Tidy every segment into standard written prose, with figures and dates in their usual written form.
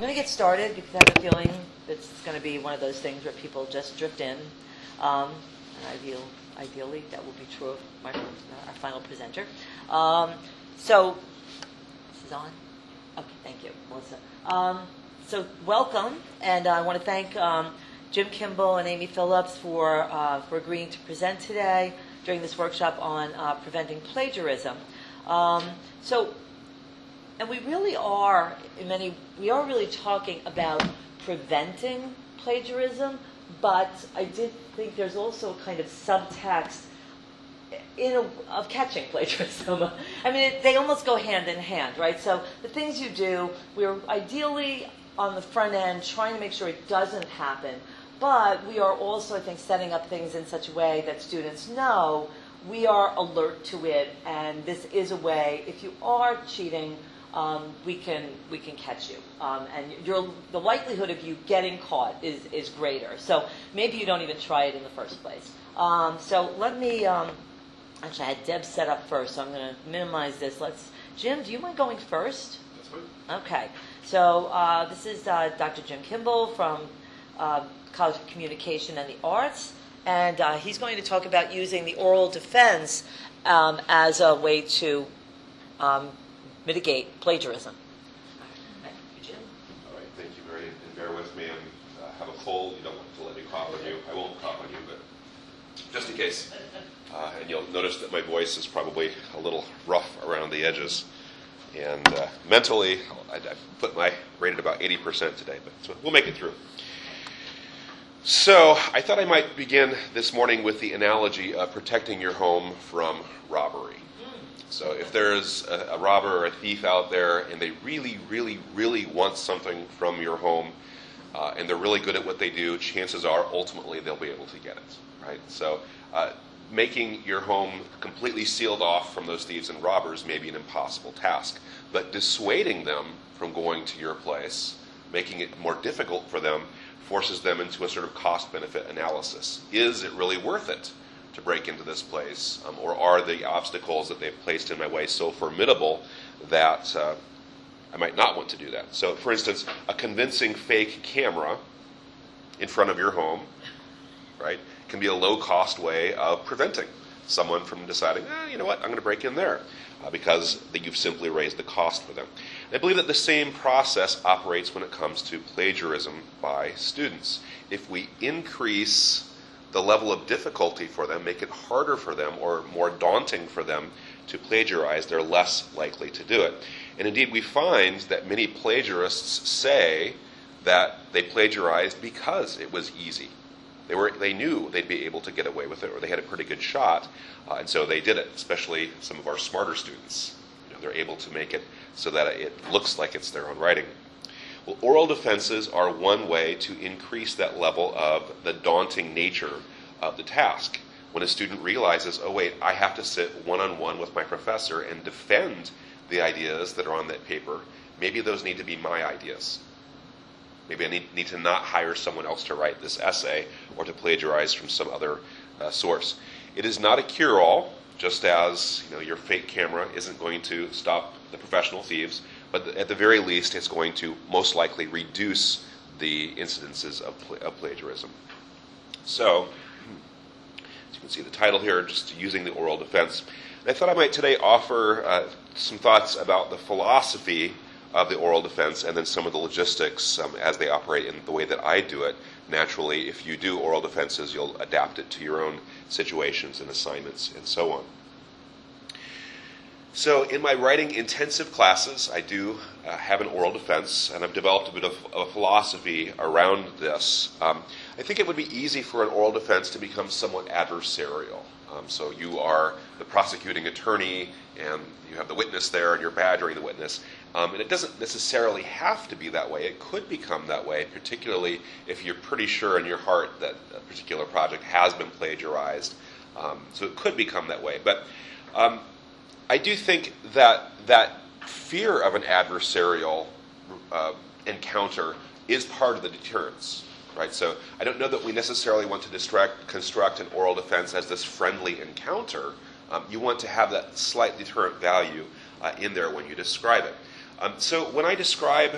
I'm going to get started because I have a feeling it's going to be one of those things where people just drift in. Ideally, that will be true of our final presenter. This is on? Okay, thank you, Melissa. Welcome, and I want to thank Jim Kimble and Amy Phillips for agreeing to present today during this workshop on preventing plagiarism. And we really are, really talking about preventing plagiarism, but I did think there's also a kind of subtext of catching plagiarism. They almost go hand in hand, right? So the things you do, we're ideally on the front end trying to make sure it doesn't happen, but we are also, I think, setting up things in such a way that students know we are alert to it, and this is a way, if you are cheating, we can catch you, and the likelihood of you getting caught is greater. So maybe you don't even try it in the first place. Let me actually, I had Deb set up first, so I'm going to minimize this. Jim, do you mind going first? That's fine. Okay. So this is Dr. Jim Kimble from College of Communication and the Arts, and he's going to talk about using the oral defense as a way to mitigate plagiarism. Thank you, Jim. All right, thank you, Mary, and bear with me. I have a cold. You don't want to let me cough on you. I won't cough on you, but just in case. And you'll notice that my voice is probably a little rough around the edges. And mentally, I put my rate at about 80% today, but we'll make it through. So I thought I might begin this morning with the analogy of protecting your home from robbery. So if there's a robber or a thief out there and they really, really, really want something from your home and they're really good at what they do, chances are ultimately they'll be able to get it, right? So making your home completely sealed off from those thieves and robbers may be an impossible task, but dissuading them from going to your place, making it more difficult for them, forces them into a sort of cost-benefit analysis. Is it really worth it to break into this place, or are the obstacles that they've placed in my way so formidable that I might not want to do that? So, for instance, a convincing fake camera in front of your home, right, can be a low-cost way of preventing someone from deciding, you know what, I'm going to break in there, because you've simply raised the cost for them. And I believe that the same process operates when it comes to plagiarism by students. If we increase the level of difficulty for them, make it harder for them or more daunting for them to plagiarize, they're less likely to do it. And indeed, we find that many plagiarists say that they plagiarized because it was easy. They knew they'd be able to get away with it, or they had a pretty good shot, and so they did it, especially some of our smarter students. They're able to make it so that it looks like it's their own writing. Well, oral defenses are one way to increase that level of the daunting nature of the task. When a student realizes, oh wait, I have to sit one-on-one with my professor and defend the ideas that are on that paper, maybe those need to be my ideas. Maybe I need to not hire someone else to write this essay or to plagiarize from some other source. It is not a cure-all, just as your fake camera isn't going to stop the professional thieves. But at the very least, it's going to most likely reduce the incidences of plagiarism. So, as you can see the title here, just using the oral defense. And I thought I might today offer some thoughts about the philosophy of the oral defense and then some of the logistics as they operate in the way that I do it. Naturally, if you do oral defenses, you'll adapt it to your own situations and assignments and so on. So in my writing intensive classes, I do have an oral defense, and I've developed a bit of a philosophy around this. I think it would be easy for an oral defense to become somewhat adversarial. So you are the prosecuting attorney, and you have the witness there, and you're badgering the witness. And it doesn't necessarily have to be that way. It could become that way, particularly if you're pretty sure in your heart that a particular project has been plagiarized. So it could become that way. But I do think that fear of an adversarial encounter is part of the deterrence, right? So I don't know that we necessarily want to construct an oral defense as this friendly encounter. You want to have that slight deterrent value in there when you describe it. So when I describe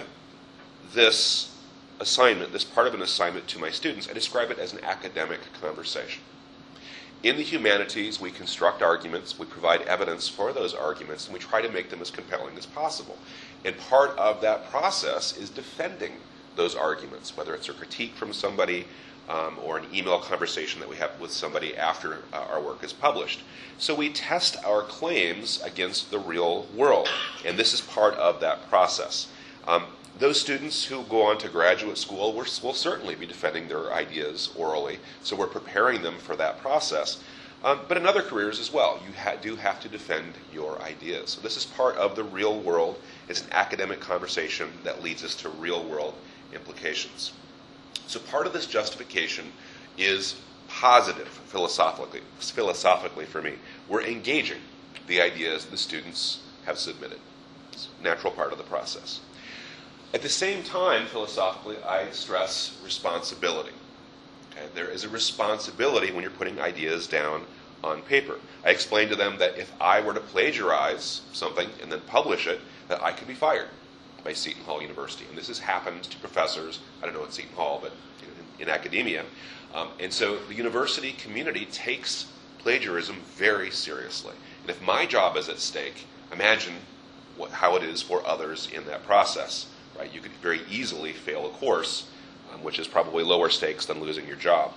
this assignment, this part of an assignment, to my students. I describe it as an academic conversation. In the humanities, we construct arguments, we provide evidence for those arguments, and we try to make them as compelling as possible. And part of that process is defending those arguments, whether it's a critique from somebody or an email conversation that we have with somebody after our work is published. So we test our claims against the real world, and this is part of that process. Those students who go on to graduate school will certainly be defending their ideas orally, so we're preparing them for that process. But in other careers as well, you do have to defend your ideas. So this is part of the real world. It's an academic conversation that leads us to real world implications. So part of this justification is positive philosophically for me. We're engaging the ideas the students have submitted. It's a natural part of the process. At the same time, philosophically, I stress responsibility. Okay? There is a responsibility when you're putting ideas down on paper. I explain to them that if I were to plagiarize something and then publish it, that I could be fired by Seton Hall University. And this has happened to professors, I don't know at Seton Hall, but in academia. And so the university community takes plagiarism very seriously. And if my job is at stake, imagine how it is for others in that process. Right? You could very easily fail a course, which is probably lower stakes than losing your job.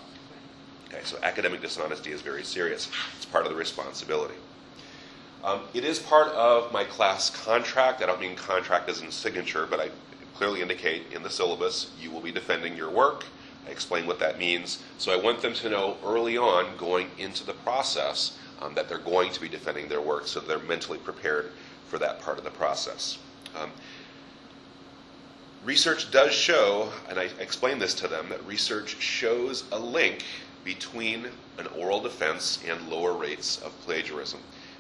Okay, so academic dishonesty is very serious. It's part of the responsibility. It is part of my class contract. I don't mean contract as in signature, but I clearly indicate in the syllabus you will be defending your work. I explain what that means. So I want them to know early on going into the process that they're going to be defending their work, so they're mentally prepared for that part of the process. Research does show, and I explain this to them, that research shows a link between an oral defense and lower rates of plagiarism.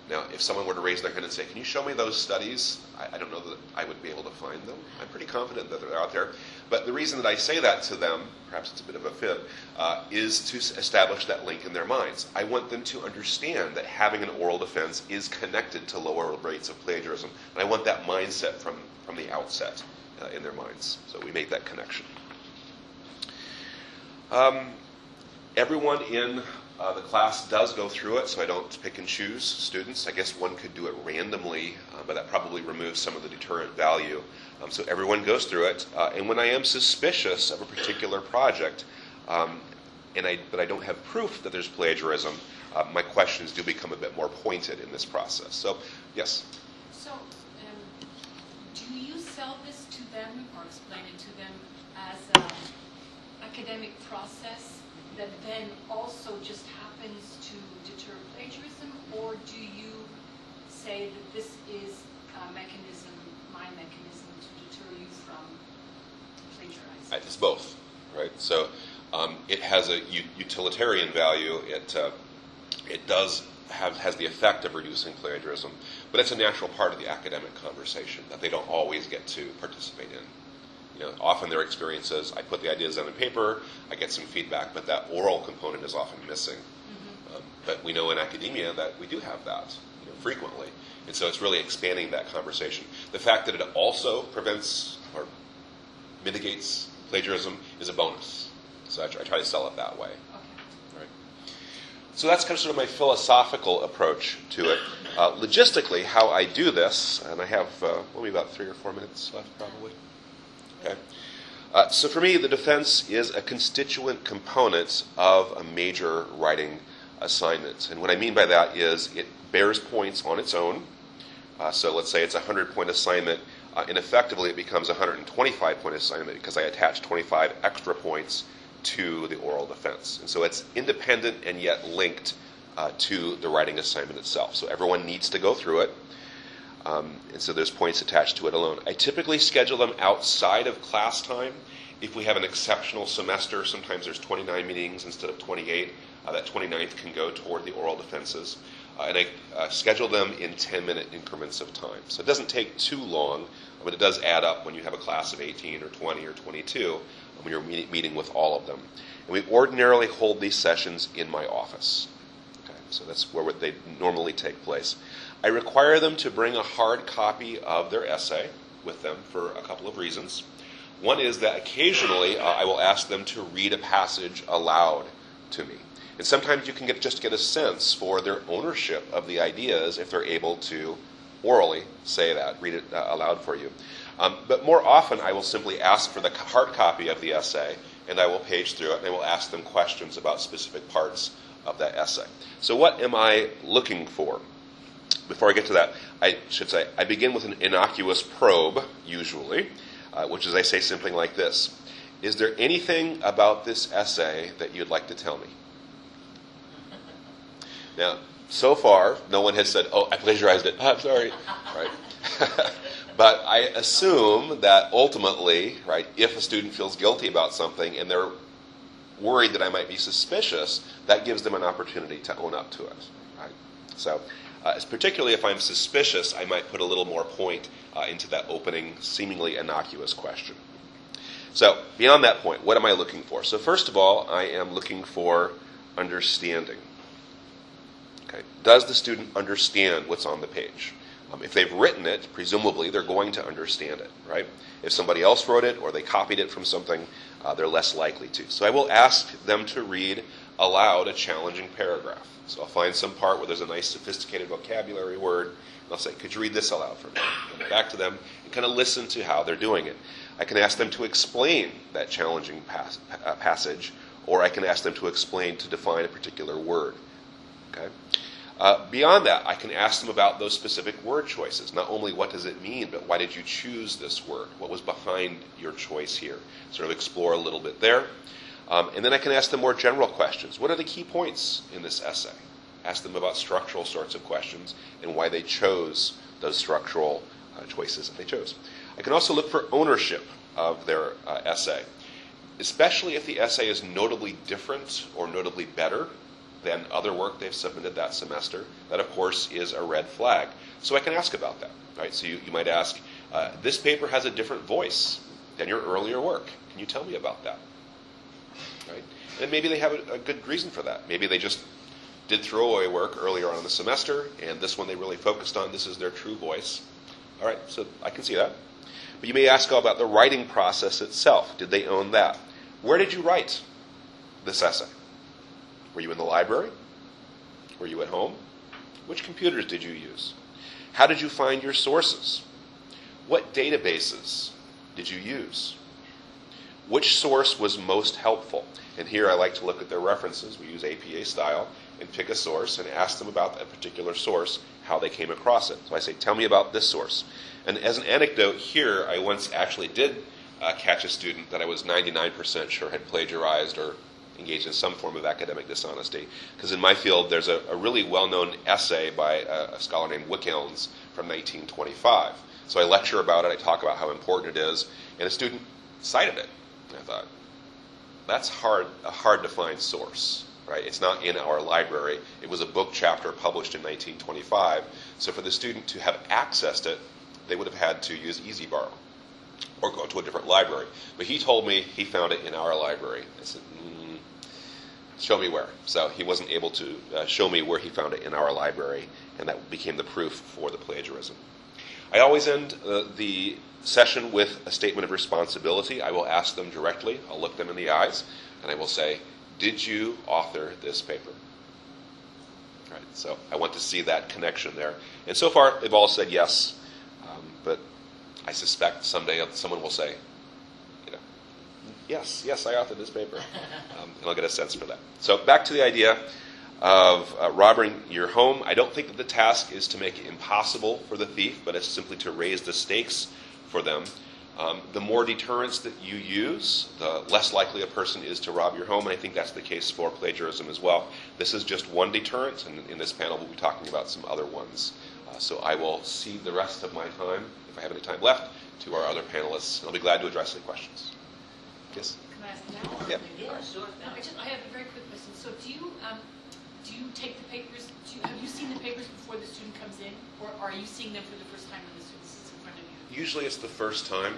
Now, if someone were to raise their hand and say, can you show me those studies? I don't know that I would be able to find them. I'm pretty confident that they're out there. But the reason that I say that to them, perhaps it's a bit of a fib, is to establish that link in their minds. I want them to understand that having an oral defense is connected to lower rates of plagiarism. And I want that mindset from the outset in their minds. So we make that connection. Everyone in the class does go through it, so I don't pick and choose students. I guess one could do it randomly, but that probably removes some of the deterrent value. So everyone goes through it. And when I am suspicious of a particular project, but I don't have proof that there's plagiarism, my questions do become a bit more pointed in this process. So, yes? So, do you sell this to them or explain it to them as an academic process that then also just happens to deter plagiarism, or do you say that this is a mechanism, my mechanism, to deter you from plagiarizing? It's both, right? So it has a utilitarian value. It does has the effect of reducing plagiarism, but it's a natural part of the academic conversation that they don't always get to participate in. You know, often their experiences, I put the ideas down on paper, I get some feedback, but that oral component is often missing. Mm-hmm. But we know in academia that we do have that frequently. And so it's really expanding that conversation. The fact that it also prevents or mitigates plagiarism is a bonus. So I try to sell it that way. Okay. Right. So that's kind of sort of my philosophical approach to it. Logistically, how I do this, and I have maybe about 3 or 4 minutes left probably. Okay. So for me, the defense is a constituent component of a major writing assignment. And what I mean by that is it bears points on its own. So let's say it's a 100-point assignment, and effectively it becomes a 125-point assignment because I attach 25 extra points to the oral defense. And so it's independent and yet linked to the writing assignment itself. So everyone needs to go through it. And so there's points attached to it alone. I typically schedule them outside of class time. If we have an exceptional semester, sometimes there's 29 meetings instead of 28. That 29th can go toward the oral defenses. And I schedule them in 10-minute increments of time. So it doesn't take too long, but it does add up when you have a class of 18 or 20 or 22 when you're meeting with all of them. And we ordinarily hold these sessions in my office. Okay, so that's where they normally take place. I require them to bring a hard copy of their essay with them for a couple of reasons. One is that occasionally I will ask them to read a passage aloud to me. And sometimes you can just get a sense for their ownership of the ideas if they're able to orally say that, read it aloud for you. But more often I will simply ask for the hard copy of the essay, and I will page through it, and I will ask them questions about specific parts of that essay. So what am I looking for? Before I get to that, I should say I begin with an innocuous probe, usually, which is I say something like this. Is there anything about this essay that you'd like to tell me? Now, so far, no one has said, oh, I plagiarized it. I'm sorry. Right? But I assume that ultimately, right, if a student feels guilty about something and they're worried that I might be suspicious, that gives them an opportunity to own up to it. Right? So particularly if I'm suspicious, I might put a little more point into that opening, seemingly innocuous question. So beyond that point, what am I looking for? So first of all, I am looking for understanding. Okay. Does the student understand what's on the page? If they've written it, presumably they're going to understand it, right? If somebody else wrote it or they copied it from something, they're less likely to. So I will ask them to read aloud a challenging paragraph. So I'll find some part where there's a nice sophisticated vocabulary word, and I'll say, could you read this aloud for me? I'll go back to them and kind of listen to how they're doing it. I can ask them to explain that challenging passage, or I can ask them to explain, to define a particular word. Okay? Beyond that, I can ask them about those specific word choices. Not only what does it mean, but why did you choose this word? What was behind your choice here? Sort of explore a little bit there. And then I can ask them more general questions. What are the key points in this essay? Ask them about structural sorts of questions and why they chose those structural choices that they chose. I can also look for ownership of their essay, especially if the essay is notably different or notably better than other work they've submitted that semester. That, of course, is a red flag. So I can ask about that. Right? So you might ask, this paper has a different voice than your earlier work. Can you tell me about that? Right? And maybe they have a good reason for that. Maybe they just did throwaway work earlier on in the semester, and this one they really focused on. This is their true voice. All right, so I can see that. But you may ask about the writing process itself. Did they own that? Where did you write this essay? Were you in the library? Were you at home? Which computers did you use? How did you find your sources? What databases did you use? Which source was most helpful? And here I like to look at their references. We use APA style and pick a source and ask them about that particular source, how they came across it. So I say, tell me about this source. And as an anecdote here, I once actually did catch a student that I was 99% sure had plagiarized or engaged in some form of academic dishonesty. Because in my field, there's a really well-known essay by a scholar named Wick Elms from 1925. So I lecture about it, I talk about how important it is, and a student cited it. And I thought, that's a hard-to-find source. Right? It's not in our library. It was a book chapter published in 1925. So for the student to have accessed it, they would have had to use EasyBorrow or go to a different library. But he told me he found it in our library. I said, show me where. So he wasn't able to show me where he found it in our library, and that became the proof for the plagiarism. I always end the session with a statement of responsibility. I will ask them directly. I'll look them in the eyes, and I will say, did you author this paper? All right, so I want to see that connection there. And so far, they've all said yes, but I suspect someday someone will say, Yes, I authored this paper. And I'll get a sense for that. So back to the idea of robbing your home. I don't think that the task is to make it impossible for the thief, but it's simply to raise the stakes for them. The more deterrence that you use, the less likely a person is to rob your home, and I think that's the case for plagiarism as well. This is just one deterrent, and in this panel we'll be talking about some other ones. So I will cede the rest of my time, if I have any time left, to our other panelists, and I'll be glad to address any questions. Yes. Can I ask now? Yeah. Sure. I have a very quick question. So, do you take the papers? Have you seen the papers before the student comes in, or are you seeing them for the first time when the student sits in front of you? Usually, it's the first time.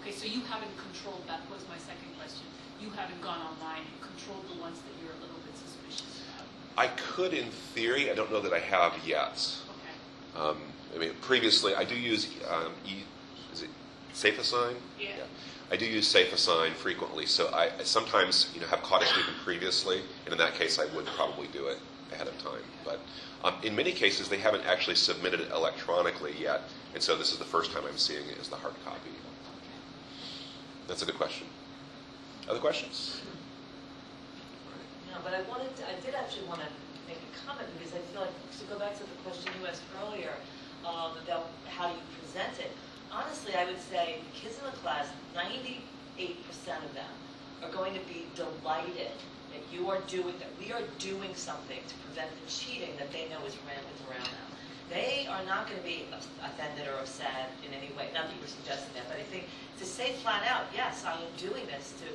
Okay, so you haven't controlled. That was my second question. You haven't gone online and controlled the ones that you're a little bit suspicious about. I could, in theory. I don't know that I have yet. Okay. Previously, I do use SafeAssign. Yeah. I do use SafeAssign frequently, so I sometimes have caught a student previously, and in that case I would probably do it ahead of time. But in many cases they haven't actually submitted it electronically yet, and so this is the first time I'm seeing it as the hard copy. That's a good question. Other questions? No, but I did actually want to make a comment, because I feel like, to go back to the question you asked earlier about how you present it, honestly, I would say kids in the class, 98% of them are going to be delighted that you are doing, that we are doing something to prevent the cheating that they know is rampant around them. They are not going to be offended or upset in any way. Not that you were suggesting that, but I think to say flat out, yes, I am doing this to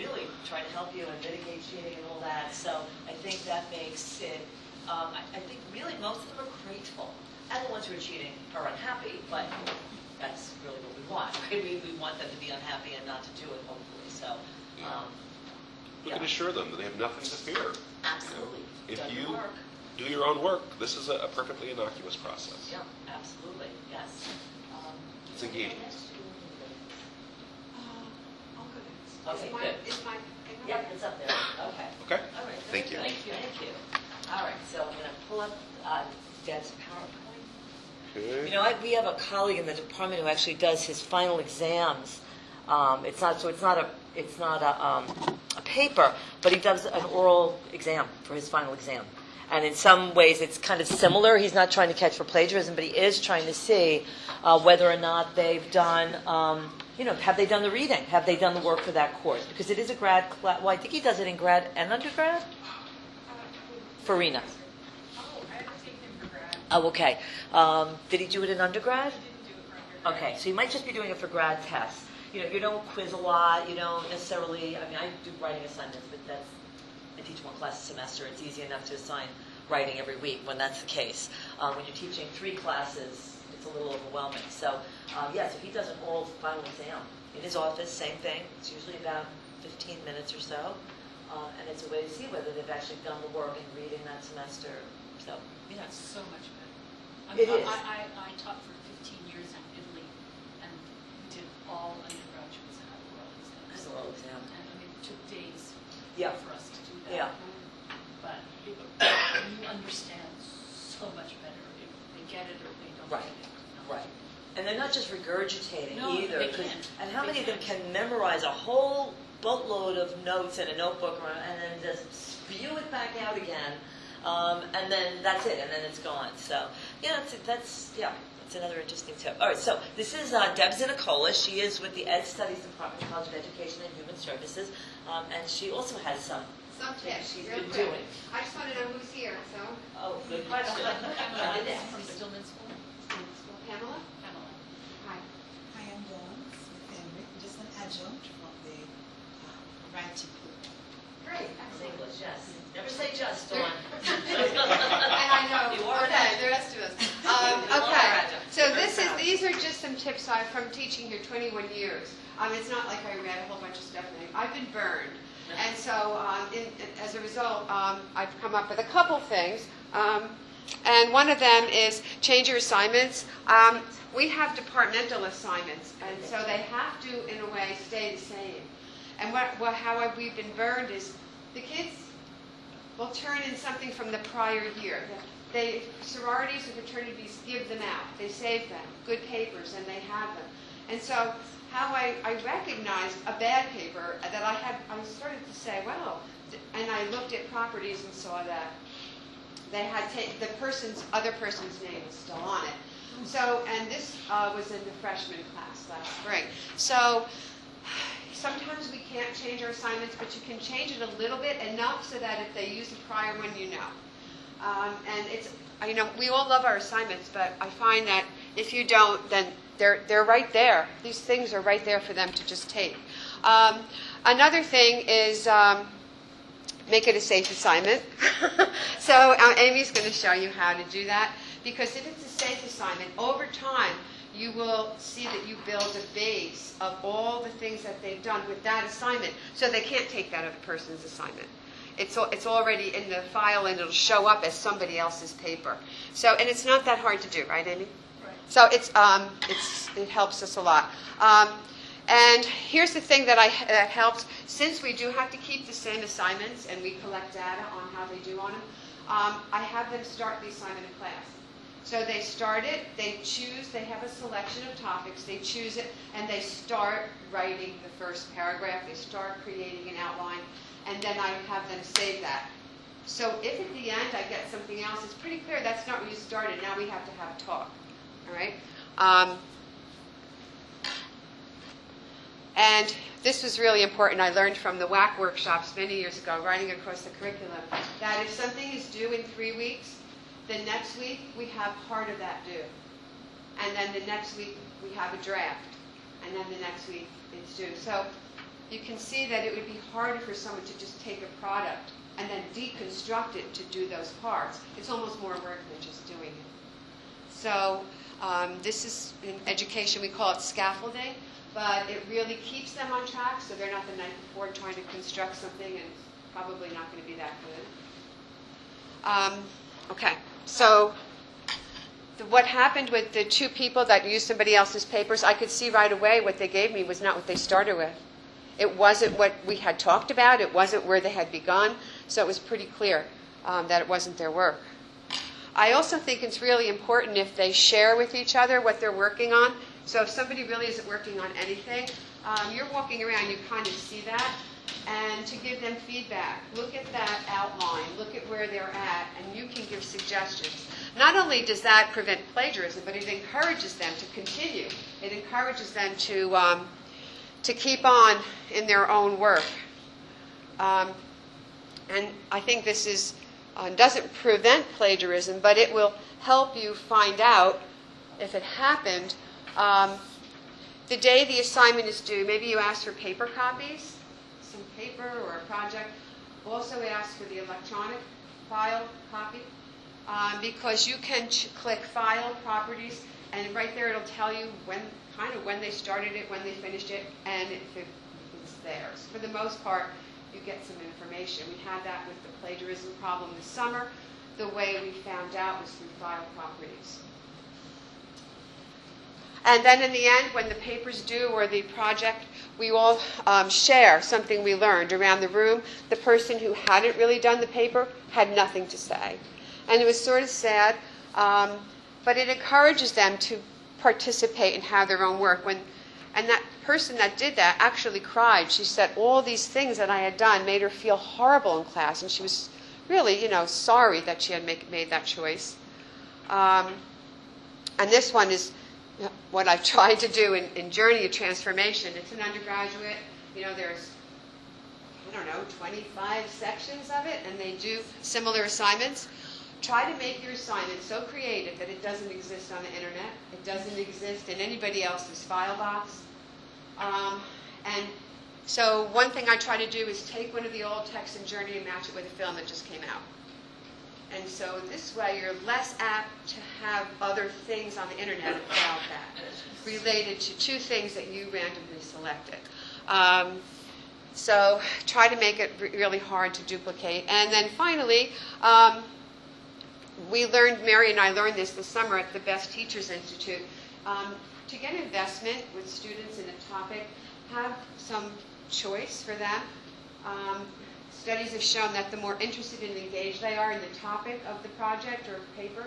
really try to help you and mitigate cheating and all that. So I think that makes it, I think really most of them are grateful. And the ones who are cheating are unhappy, but that's really what we want. Right? We want them to be unhappy and not to do it, hopefully. So we can assure them that they have nothing to fear. Absolutely. If you do your own work, this is a perfectly innocuous process. Yeah, absolutely. Yes. It's engaging. I'll go next. Okay, good. Yep, it's up there. Okay. Okay. All right. Thank you. Thank you. Thank you. All right. So I'm going to pull up Deb's PowerPoint. You know, we have a colleague in the department who actually does his final exams. It's not a paper, but he does an oral exam for his final exam. And in some ways, it's kind of similar. He's not trying to catch for plagiarism, but he is trying to see whether or not they've done, have they done the reading? Have they done the work for that course? Because it is a grad class. Well, I think he does it in grad and undergrad. Farina. Oh, okay. Did he do it in undergrad? He didn't do it for undergrad. Okay, so he might just be doing it for grad tests. You don't quiz a lot. You don't necessarily. I mean, I do writing assignments, but I teach one class a semester. It's easy enough to assign writing every week when that's the case. When you're teaching three classes, it's a little overwhelming. So, yes, if he does an oral final exam in his office, same thing. It's usually about 15 minutes or so, and it's a way to see whether they've actually done the work in reading that semester. So. Yeah, it's so much better. I taught for 15 years in Italy and did all undergraduates and oral exams. Oral exam. And I mean, it took days for us to do that. Yeah. But you understand so much better if they get it or they don't get it. No. Right. And they're not just regurgitating either. They can't. And how many of them can memorize a whole boatload of notes in a notebook and then just spew it back out again? And then that's it, and then it's gone. So, that's another interesting tip. All right, so this is Deb Zinicola. She is with the Ed Studies Department of College of Education and Human Services, and she also has some tips she's been doing. I just want to know who's here, so. Oh, good question. Pamela from Stillman School. Pamela? Pamela. Hi. Hi, I'm Dawn Smith Henry. I'm just an adjunct from the writing group. Great. That's English, yes. Never say just, Dawn. I know. You are the rest of us. Okay. So these are just some tips from teaching here 21 years. It's not like I read a whole bunch of stuff. I've been burned. And so as a result, I've come up with a couple things. And one of them is change your assignments. We have departmental assignments. And so they have to, in a way, stay the same. And how we've been burned is the kids will turn in something from the prior year. Sororities and fraternities give them out. They save them, good papers, and they have them. And so how I recognized a bad paper that I started to say, wow, and I looked at properties and saw that they had the other person's name was still on it. So, and this was in the freshman class last spring. So. Sometimes we can't change our assignments, but you can change it a little bit enough so that if they use the prior one, and it's, we all love our assignments, but I find that if you don't, then they're right there. These things are right there for them to just take. Another thing is make it a safe assignment. So Amy's going to show you how to do that, because if it's a safe assignment, over time, you will see that you build a base of all the things that they've done with that assignment, so they can't take that other person's assignment. It's already in the file, and it'll show up as somebody else's paper. So, and it's not that hard to do, right, Amy? Right. So it helps us a lot. And here's the thing that helps. Since we do have to keep the same assignments and we collect data on how they do on them, I have them start the assignment in class. So they start it, they choose, they have a selection of topics, they choose it, and they start writing the first paragraph, they start creating an outline, and then I have them save that. So if at the end I get something else, it's pretty clear that's not where you started, now we have to have a talk, all right? And this was really important. I learned from the WAC workshops many years ago, writing across the curriculum, that if something is due in 3 weeks, the next week we have part of that due. And then the next week we have a draft. And then the next week it's due. So you can see that it would be harder for someone to just take a product and then deconstruct it to do those parts. It's almost more work than just doing it. So this is, in education, we call it scaffolding. But it really keeps them on track, so they're not the night before trying to construct something, and it's probably not going to be that good. Okay, so what happened with the two people that used somebody else's papers, I could see right away what they gave me was not what they started with. It wasn't what we had talked about. It wasn't where they had begun. So it was pretty clear that it wasn't their work. I also think it's really important if they share with each other what they're working on. So if somebody really isn't working on anything, you're walking around, you kind of see that, and to give them feedback. Look at that outline, look at where they're at, and you can give suggestions. Not only does that prevent plagiarism, but it encourages them to continue. It encourages them to keep on in their own work. And I think this is, doesn't prevent plagiarism, but it will help you find out if it happened. The day the assignment is due, maybe you ask for paper copies, some paper or a project. Also ask for the electronic file copy because you can click File, Properties, and right there it'll tell you when, kind of when they started it, when they finished it, and if it's theirs. For the most part, you get some information. We had that with the plagiarism problem this summer. The way we found out was through File, Properties. And then in the end, when the paper's due or the project, we all share something we learned around the room. The person who hadn't really done the paper had nothing to say. And it was sort of sad, but it encourages them to participate and have their own work. And that person that did that actually cried. She said all these things that I had done made her feel horrible in class, and she was really, you know, sorry that she had made that choice. And this one is what I've tried to do in Journey of Transformation. It's an undergraduate. You know, there's, I don't know, 25 sections of it, and they do similar assignments. Try to make your assignment so creative that it doesn't exist on the internet. It doesn't exist in anybody else's file box. And so one thing I try to do is take one of the old texts in Journey and match it with a film that just came out. And so this way, you're less apt to have other things on the internet about that, related to two things that you randomly selected. So try to make it really hard to duplicate. And then finally, we learned, Mary and I learned this summer at the Best Teachers Institute, to get investment with students in a topic, have some choice for them. Studies have shown that the more interested and engaged they are in the topic of the project or paper,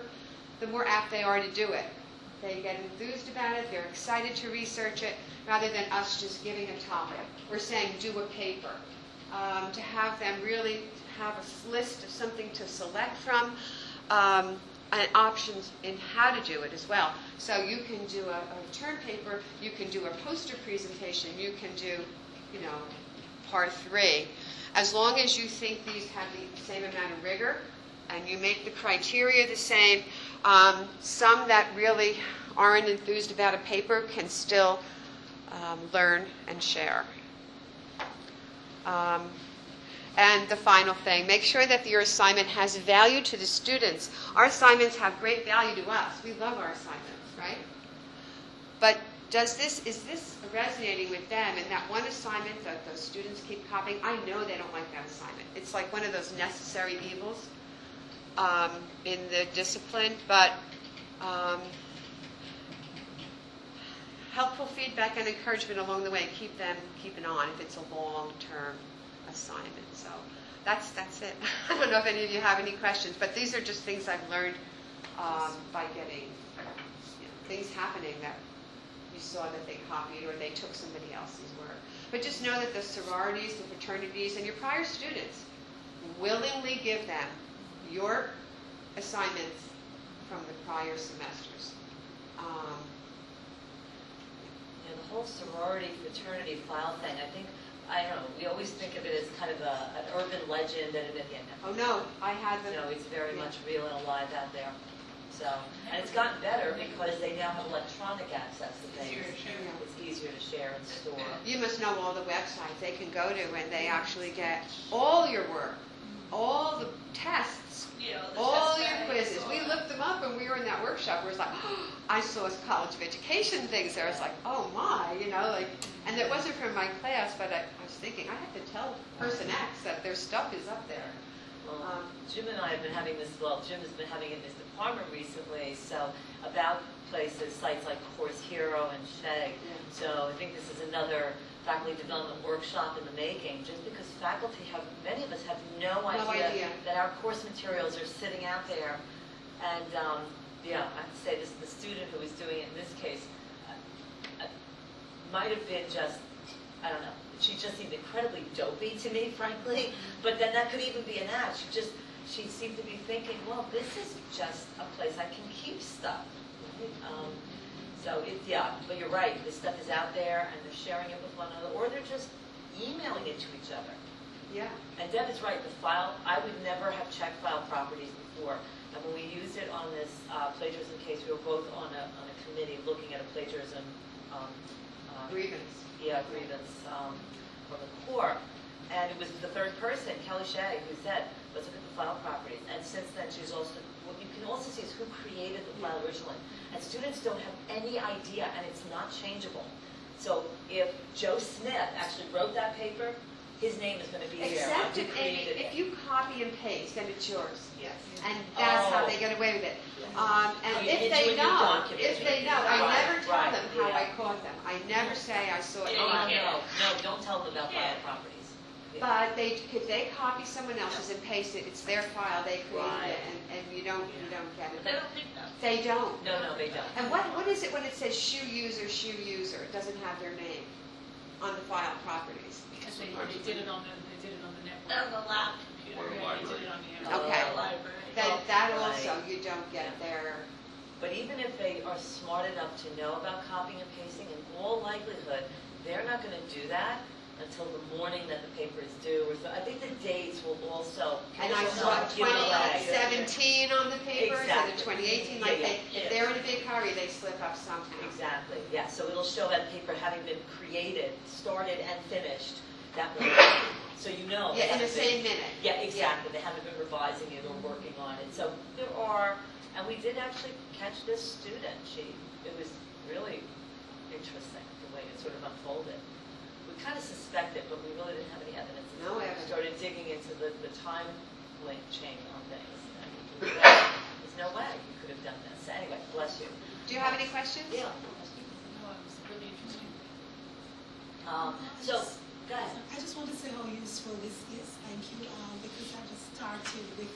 the more apt they are to do it. They get enthused about it, they're excited to research it, rather than us just giving a topic. We're saying do a paper. To have them really have a list of something to select from, and options in how to do it as well. So you can do a return paper, you can do a poster presentation, you can do, you know, part three. As long as you think these have the same amount of rigor and you make the criteria the same, some that really aren't enthused about a paper can still learn and share. And the final thing, make sure that your assignment has value to the students. Our assignments have great value to us. We love our assignments, right? But is this resonating with them? And that one assignment that those students keep copying, I know they don't like that assignment. It's like one of those necessary evils in the discipline, but helpful feedback and encouragement along the way. Keep them keeping on if it's a long-term assignment. So that's it. I don't know if any of you have any questions, but these are just things I've learned by getting things happening that you saw that they copied or they took somebody else's work. But just know that the sororities, the fraternities, and your prior students willingly give them your assignments from the prior semesters. Yeah, the whole sorority fraternity file thing, I think, I don't know, we always think of it as kind of an urban legend. And yeah, no. Oh no, I had them. No, it's very much real and alive out there. So, and it's gotten better because they now have electronic access to things. It's easier to share and store. You must know all the websites they can go to, and they actually get all your work, all the tests, all your quizzes. We looked them up when we were in that workshop. We were like, oh, I saw a College of Education things there. It's like, oh my, you know, like, and it wasn't from my class, but I was thinking I have to tell person X that their stuff is up there. Well, Jim and I have been having this, well, Jim has been having it in his department recently, so about places, sites like Course Hero and Chegg. Yeah. So I think this is another faculty development workshop in the making, just because faculty have, many of us have no idea that our course materials are sitting out there. And yeah, I have to say this, the student who was doing it in this case might have been just, I don't know, she just seemed incredibly dopey to me, frankly. But then that could even be an ad. She seemed to be thinking, well, this is just a place I can keep stuff. So yeah, but you're right. This stuff is out there, and they're sharing it with one another, or they're just emailing it to each other. Yeah. And Deb is right. The file, I would never have checked file properties before. And when we used it on this plagiarism case, we were both on a committee looking at a plagiarism grievance. Yeah, grievance from the core. And it was the third person, Kelly Shea, who said, let's look at the file properties. And since then, she's also, what you can also see is who created the file originally. And students don't have any idea, and it's not changeable. So if Joe Smith actually wrote that paper, his name is going to be except there. Except if you copy and paste, then it's yours. Yes. And that's how they get away with it. Yes. And I mean, if they know, I never tell them how I caught them. I never say I saw it. No, don't tell them about file properties. But if they copy someone else's and paste it, it's their file. They created it, and you don't get it. They don't think that. They don't. No, they don't. And what is it when it says shoe user? It doesn't have their name on the file properties. Because they did it on the network. On the lab computer. They did it on the internet. Okay. The library. That also you don't get their. But even if they are smart enough to know about copying and pasting, in all likelihood, they're not going to do that until the morning that the paper is due. Or so. I think the dates will also. And I saw 2017 on the papers and 2018. Like if they're in a big hurry, they slip up something. Exactly. Yeah. So it'll show that paper having been created, started, and finished. That morning. So you know. Yeah. In the same minute. Yeah. Exactly. Yeah. They haven't been revising it or working on it. So there are, and we did actually catch this student. It was really interesting the way it sort of unfolded. We kind of suspect it, but we really didn't have any evidence. No, we haven't started digging into the time link chain on things. And there's no way you could have done this. So anyway, bless you. Do you have any questions? Yeah. No, it was really interesting. So, go ahead. I just want to say how useful this is. Thank you. Because I just started with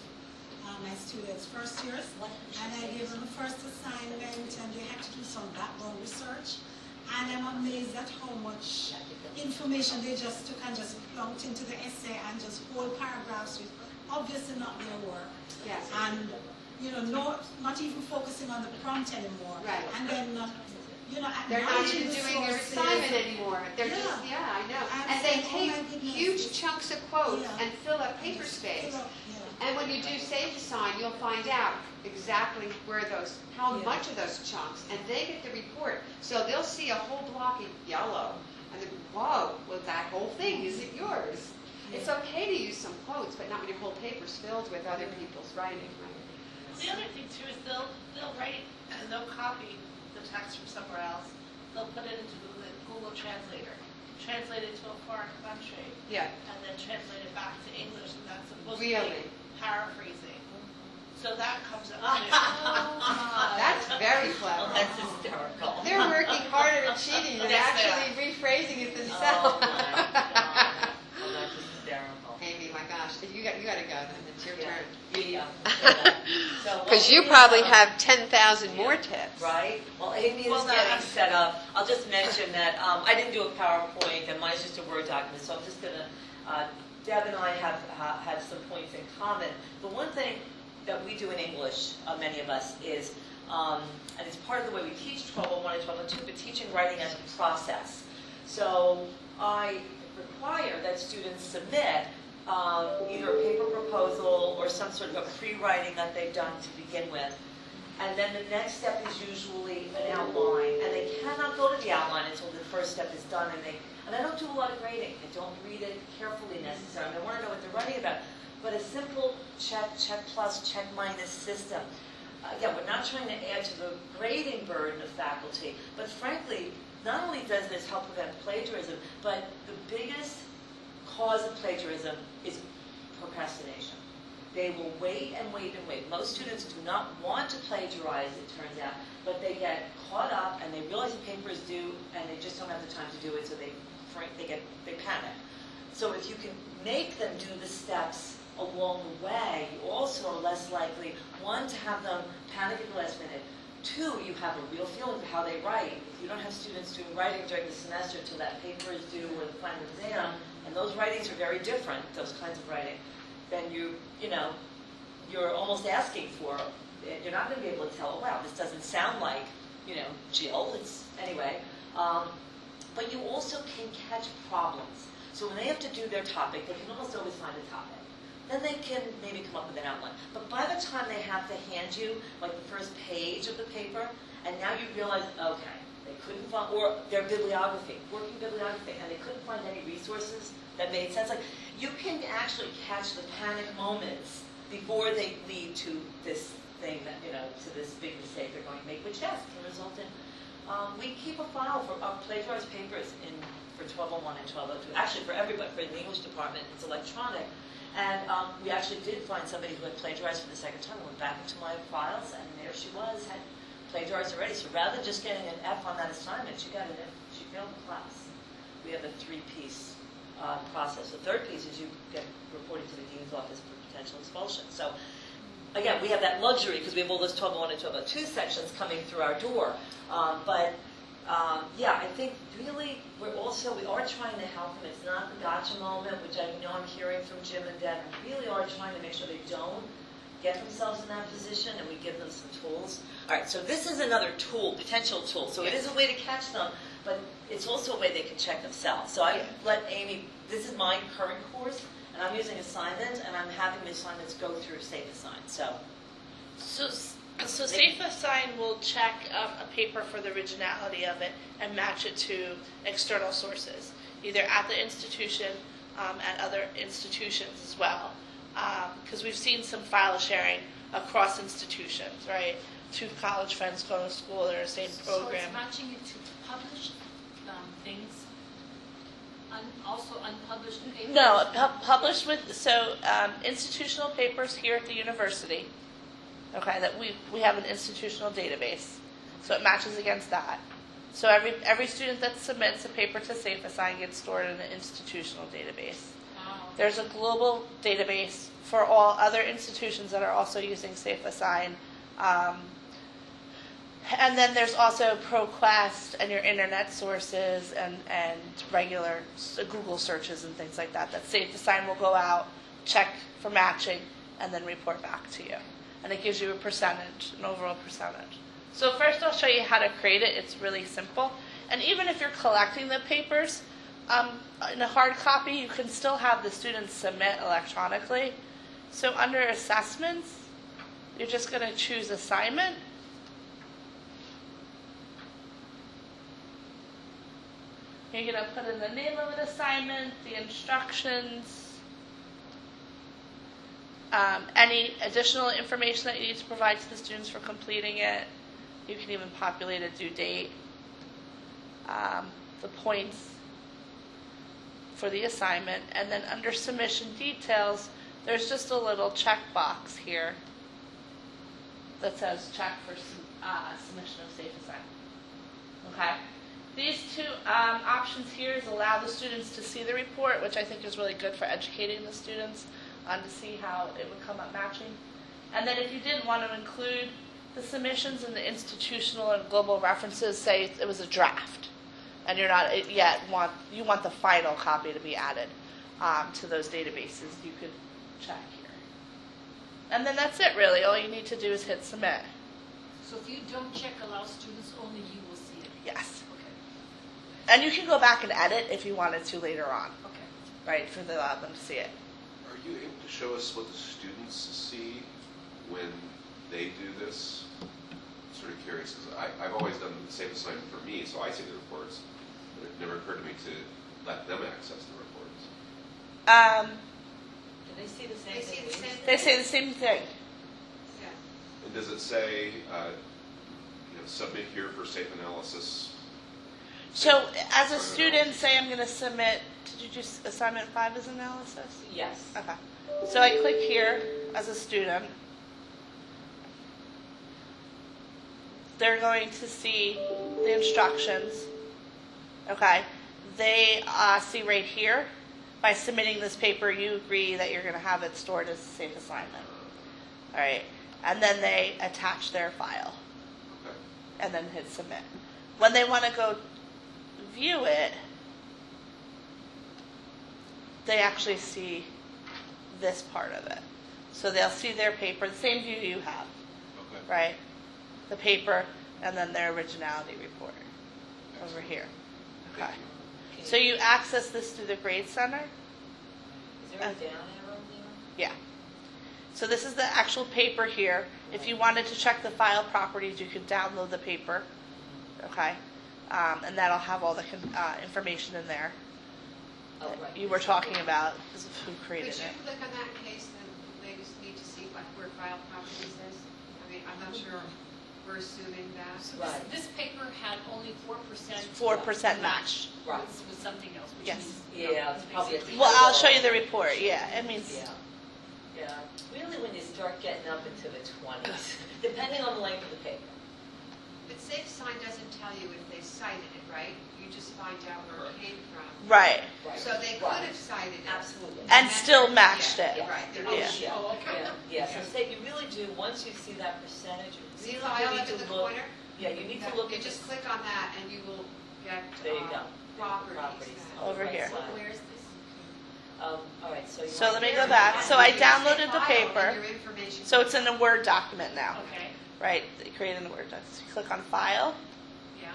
my students, first years, and I gave them the first assignment, and they had to do some background research. And I'm amazed at how much information they just took and just plunked into the essay and just whole paragraphs with obviously not their work. Yes. And, you know, not even focusing on the prompt anymore. Right. And then, you know, they're not even doing their assignment anymore. They're just, yeah, I know. And they take huge chunks of quotes and fill up paper space. And when you do SafeAssign, you'll find out exactly where those, how much of those chunks, and they get the report. So they'll see a whole block in yellow, and then, whoa, well that whole thing isn't yours. Yeah. It's okay to use some quotes, but not when your whole paper's filled with other people's writing. Right? The other thing too is they'll write and they'll copy the text from somewhere else. They'll put it into the Google Translator. Translate it to a foreign country, and then translate it back to English, and that's supposed to be paraphrasing. So that comes up. That's very clever. That's hysterical. They're working harder at cheating than actually rephrasing it themselves. Oh, my God. Well, that's hysterical. Amy, my gosh. You got to go then. It's your turn. Yeah. Because you probably have 10,000 more tips. Right? Well, Amy is getting set up. I'll just mention that I didn't do a PowerPoint, and mine's just a Word document, so I'm just going to... Deb and I have some points in common. The one thing that we do in English, many of us, is, and it's part of the way we teach 1201 and 1202, but teaching writing as a process. So I require that students submit either a paper proposal or some sort of a pre-writing that they've done to begin with. And then the next step is usually an outline. And they cannot go to the outline until the first step is done. And I don't do a lot of grading. I don't read it carefully necessarily. I want to know what they're writing about. But a simple check, check plus, check minus system. Again, we're not trying to add to the grading burden of faculty. But frankly, not only does this help prevent plagiarism, but the biggest cause of plagiarism is procrastination. They will wait and wait and wait. Most students do not want to plagiarize, it turns out, but they get caught up and they realize the paper is due and they just don't have the time to do it, so they panic. So if you can make them do the steps along the way, you also are less likely, one, to have them panic at the last minute. Two, you have a real feeling for how they write. If you don't have students doing writing during the semester until that paper is due or the final exam, and those writings are very different, those kinds of writing, then you're almost asking for, you're not going to be able to tell, oh, wow, this doesn't sound like, Jill, anyway. But you also can catch problems. So when they have to do their topic, they can almost always find a topic. Then they can maybe come up with an outline. But by the time they have to hand you, like, the first page of the paper, and now you realize, okay, they couldn't find, or their bibliography, working bibliography, and they couldn't find any resources that made sense. Like, you can actually catch the panic moments before they lead to this thing that, to this big mistake they're going to make, which, yes, can result in, we keep a file for our plagiarized papers for 1201 and 1202. Actually, for everybody, for the English department, it's electronic. And we actually did find somebody who had plagiarized for the second time. I went back into my files, and there she was, had plagiarized already. So rather than just getting an F on that assignment, she got an F. She failed the class. We have a three-piece process. The third piece is you get reported to the dean's office for potential expulsion. So again, we have that luxury because we have all those 1201 and 1202 sections coming through our door. Yeah, I think really we are trying to help them. It's not the gotcha moment, which I know I'm hearing from Jim and Deb. We really are trying to make sure they don't get themselves in that position, and we give them some tools. All right, so this is another tool, potential tool. So it is a way to catch them, but it's also a way they can check themselves. So I let Amy, this is my current course, and I'm using assignments, and I'm having the assignments go through SafeAssign. So SafeAssign will check a paper for the originality of it and match it to external sources, either at the institution, at other institutions as well. Because we've seen some file sharing across institutions, right? Two college friends going to school, they're in the same program. So it's matching it to published things, also unpublished papers? No, published with, institutional papers here at the university. Okay, that we have an institutional database, so it matches against that. So every student that submits a paper to SafeAssign gets stored in an institutional database. Wow. There's a global database for all other institutions that are also using SafeAssign, and then there's also ProQuest and your internet sources and regular Google searches and things like that. That SafeAssign will go out, check for matching, and then report back to you. And it gives you a percentage, an overall percentage. So first I'll show you how to create it. It's really simple. And even if you're collecting the papers in a hard copy, you can still have the students submit electronically. So under assessments, you're just going to choose assignment. You're going to put in the name of an assignment, the instructions, any additional information that you need to provide to the students for completing it. You can even populate a due date, the points for the assignment, and then under submission details, there's just a little checkbox here that says check for submission of SafeAssign. Okay? These two options here is allow the students to see the report, which I think is really good for educating the students to see how it would come up matching. And then if you didn't want to include the submissions and the institutional and global references, say it was a draft, and you're not yet you want the final copy to be added to those databases, you could check here. And then that's it, really. All you need to do is hit submit. So if you don't check allow students only, you will see it. Yes. Okay. And you can go back and edit if you wanted to later on. Okay. Right, for the allow them to see it. Are you able to show us what the students see when they do this? I'm sort of curious, because I've always done the same assignment for me, so I see the reports, but it never occurred to me to let them access the reports. Do they see the same thing? They say the same thing. Yeah. And does it say, you know, submit here for safe analysis? So as a student, say I'm going to submit, did you do assignment 5 as analysis? Yes. Okay. So I click here as a student. They're going to see the instructions. Okay, they see right here, by submitting this paper, you agree that you're going to have it stored as a safe assignment. All right, and then they attach their file, and then hit submit. When they want to go view it, they actually see this part of it. So they'll see their paper, the same view you have, right? The paper, and then their originality report over here. Okay. So you access this through the Grade Center. Is there a down arrow there? Yeah. So this is the actual paper here. If you wanted to check the file properties, you could download the paper. Okay. And that'll have all the information in there that you were talking about, because of who created it. Could you click on that in case then they just need to see what, where file properties is? I mean, I'm not sure. We're assuming that. So right. This paper had only 4%. 4% match. Right. With something else. Which yes. Means, yeah. It's probably well, I'll show you the report. Yeah. It means. Yeah. Yeah. Really, when you start getting up into the 20s, depending on the length of the paper. But SafeAssign doesn't tell you if they cited it, right? You just find out where it came from. Right. Right. So they could have cited it. Absolutely. And still matched it. Yeah. Right. They're yeah. So you really do, once you see that percentage, you need to look. Yeah, you need to look. You just click on that and you will get properties over here. Where is this? All right, so let me go back. So I downloaded the paper. So it's in a Word document now. Okay. Right, created in the Word document. So you click on File. Yeah.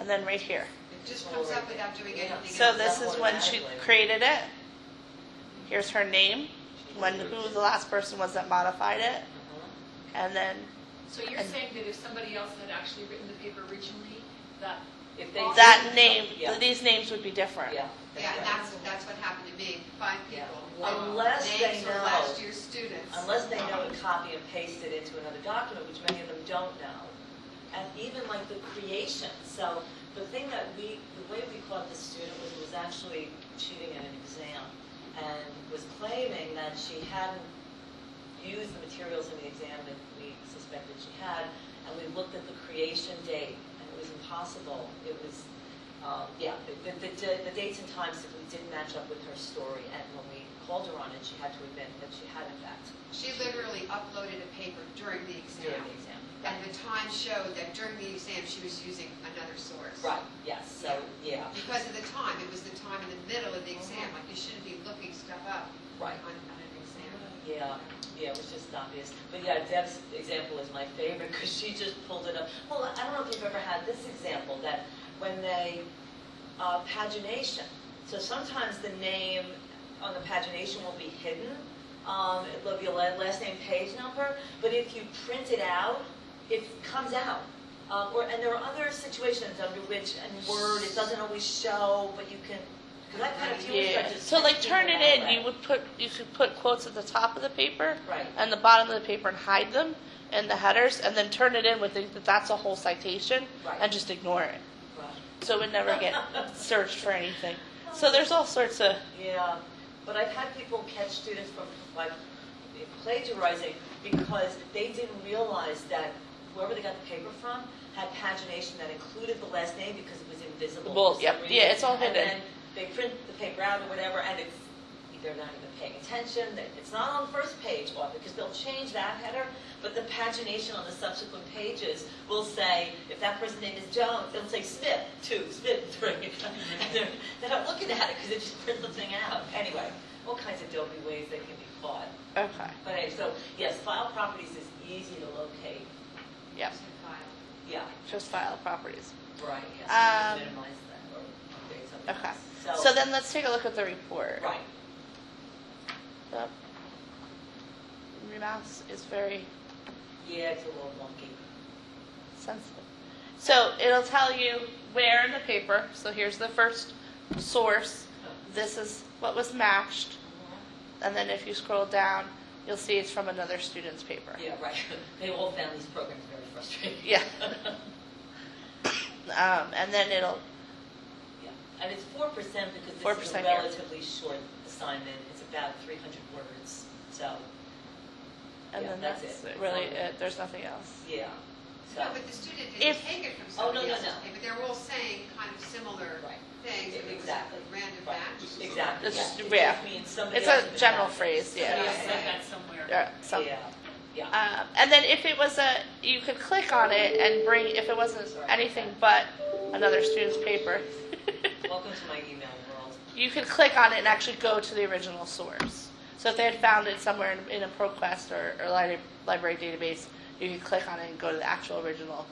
And then right here. It just comes up without doing anything. So this is when she created it. Here's her name. When who the last person was that modified it. And then. So you're saying that if somebody else had actually written the paper originally, that if they these names would be different. Yeah. Yeah, and that's what happened to me. 5 people. Yeah. Unless they know last year's students. Unless they know to copy and paste it into another document, which many of them don't know. And even like the creation. So the thing that the way we caught the student was actually cheating at an exam and was claiming that she hadn't used the materials in the exam that we suspected she had, and we looked at the creation date, and it was impossible. It was, the dates and times simply didn't match up with her story, and when we called her on it, she had to admit that she had, in fact. She literally uploaded a paper during the exam. During the exam. And the time showed that during the exam she was using another source. Right, yes, so, yeah. Because of the time, it was the time in the middle of the exam, like you shouldn't be looking stuff up on an exam. Yeah. Yeah, it was just obvious. But yeah, Deb's example is my favorite because she just pulled it up. Well, I don't know if you've ever had this example that when they pagination. So sometimes the name on the pagination will be hidden. It will be a last name, page number. But if you print it out, it comes out. And there are other situations under which in Word it doesn't always show, but you can. Yeah. So like Turnitin, you could put quotes at the top of the paper and the bottom of the paper and hide them in the headers, and then Turnitin would think that that's a whole citation and just ignore it. Right. So it would never get searched for anything. So there's all sorts of. Yeah, but I've had people catch students from like plagiarizing because they didn't realize that whoever they got the paper from had pagination that included the last name because it was invisible. Well, yep. Yeah, it's all hidden. And then they print the paper out or whatever, and it's they're not even paying attention. It's not on the first page, or because they'll change that header, but the pagination on the subsequent pages will say, if that person's name is Jones, they'll say Smith 2, Smith 3. And they're not looking at it because they just print the thing out. Anyway, all kinds of dopey ways they can be caught. Okay. But anyway, so yes, file properties is easy to locate. Yeah. Just file. Yeah. Just file properties. Right. Yes. Minimize that or okay. Else. So then let's take a look at the report. Right. Up. Mouse is very it's a little wonky. Sensitive. So it'll tell you where in the paper. So here's the first source. This is what was matched. And then if you scroll down, you'll see it's from another student's paper. Yeah, right. They all found these programs very frustrating. Yeah. And then it'll and it's 4% because this is a relatively short assignment. It's about 300 words. So, and then that's it. Really, there's nothing else. Yeah. So, no, but the student didn't take it from somebody else's. But they're all saying kind of similar things. It, exactly. It was like random batches. Exactly. It's a general phrase. Yeah. Yeah. And then if it was you could click on it and bring. If it wasn't anything but another student's paper. Welcome to my email world. You could click on it and actually go to the original source. So if they had found it somewhere in a ProQuest or library database, you could click on it and go to the actual original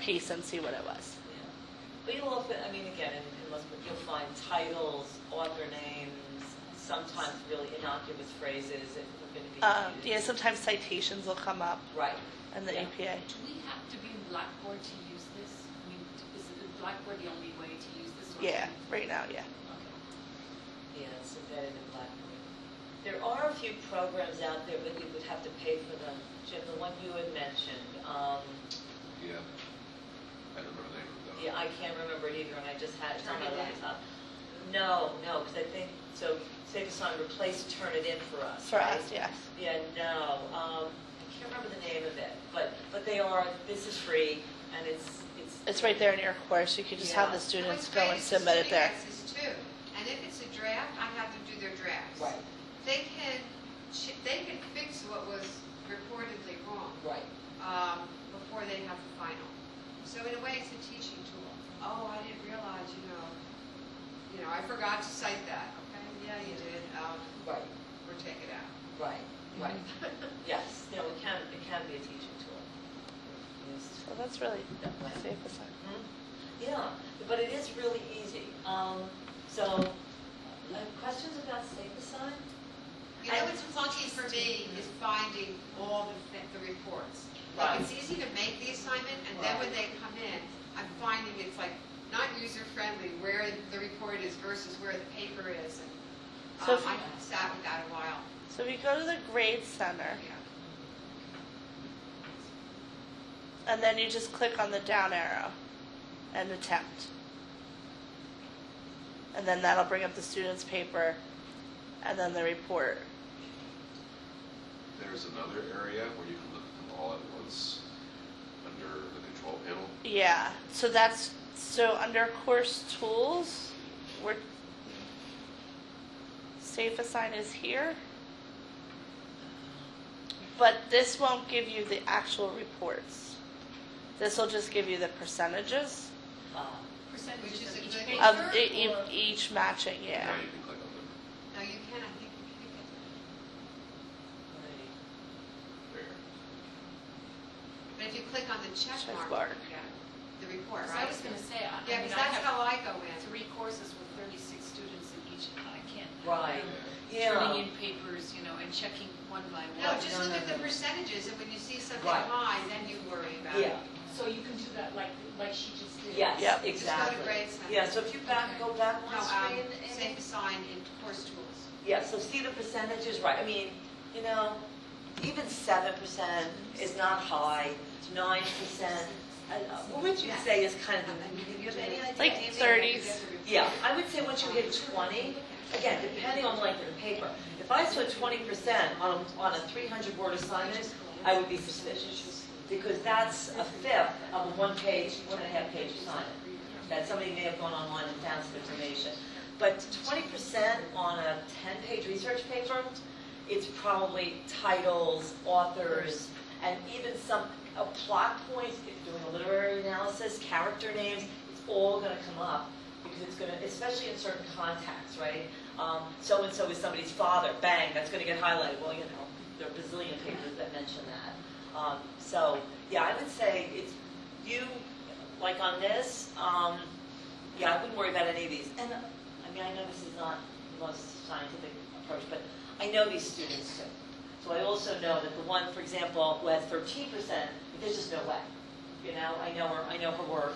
piece and see what it was. Yeah. But you'll often, I mean, again, you'll find titles, author names, sometimes really innocuous phrases that have been used. Yeah, sometimes citations will come up. Right. And the APA. Do we have to be in Blackboard to use this? I mean, is Blackboard the only way to use this? Yeah, right now, yeah. Okay. Yeah, it's embedded in Blackboard. There are a few programs out there, but you would have to pay for them. Jim, the one you had mentioned. Yeah, I don't remember the name of that. Yeah, I can't remember it either, and I just had it on my laptop. No, because I think, so SafeAssign replaced Turnitin for us. For us, yes. Yeah, no, I can't remember the name of it, but they are, this is free, and it's right there in your course. You can just have the students go and submit it there. And if it's a draft, I have them do their drafts. Right. They can fix what was reportedly wrong. Right. Before they have the final. So in a way, it's a teaching tool. Oh, I didn't realize. You know, I forgot to cite that. Okay. Yeah, you did. Right. Or take it out. Right. Right. Yes. No, it can be a teaching tool. So that's really SafeAssign. Mm-hmm. Yeah, but it is really easy. So questions about SafeAssign? You know what's funky for me is finding all the reports. Right. Like it's easy to make the assignment, and then when they come in, I'm finding it's like not user friendly where the report is versus where the paper is. And so I sat with that a while. So if you go to the Grade Center. Yeah. And then you just click on the down arrow and attempt. And then that'll bring up the student's paper and then the report. There's another area where you can look at them all at once under the control panel. Yeah, so that's, so under course tools, where SafeAssign is here. But this won't give you the actual reports. This will just give you the percentages. Percentages which is of each paper? Of each matching, yeah. Now you can click on them. No, you can. I think you can click on them. Where? But if you click on the check mark. Yeah, the report, right? I was going to say, yeah, because that's how I go in. 3 courses with 36 students in each. I can't. Right. Yeah. Turning in papers, and checking one by one. No, just look at the percentages, and when you see something high, then you worry about it. So you can do that like she just did. Yes, exactly. Just go to Grade Center. Yeah, so if you go back one screen. SafeAssign in course tools. Yeah, so see the percentages, right. I mean, even 7% is not high, 9%, What would you say is kind of the median? Do you have any idea? Like 30s. Yeah, I would say once you hit 20, again, depending on the length of the paper. If I saw 20% on a 300-word assignment, I would be suspicious, because that's a fifth of a one and a half page assignment that somebody may have gone online and found some information. But 20% on a 10-page research paper, it's probably titles, authors, and even some plot points. If you're doing a literary analysis, character names, it's all going to come up, because it's going to, especially in certain contexts, right? So-and-so is somebody's father, bang, that's going to get highlighted. Well, you know, there are a bazillion papers that mention that. So, yeah, I would say it's you, like on this, yeah, I wouldn't worry about any of these. And I mean, I know this is not the most scientific approach, but I know these students too. So I also know that the one, for example, who has 13%, there's just no way. You know, I know her work.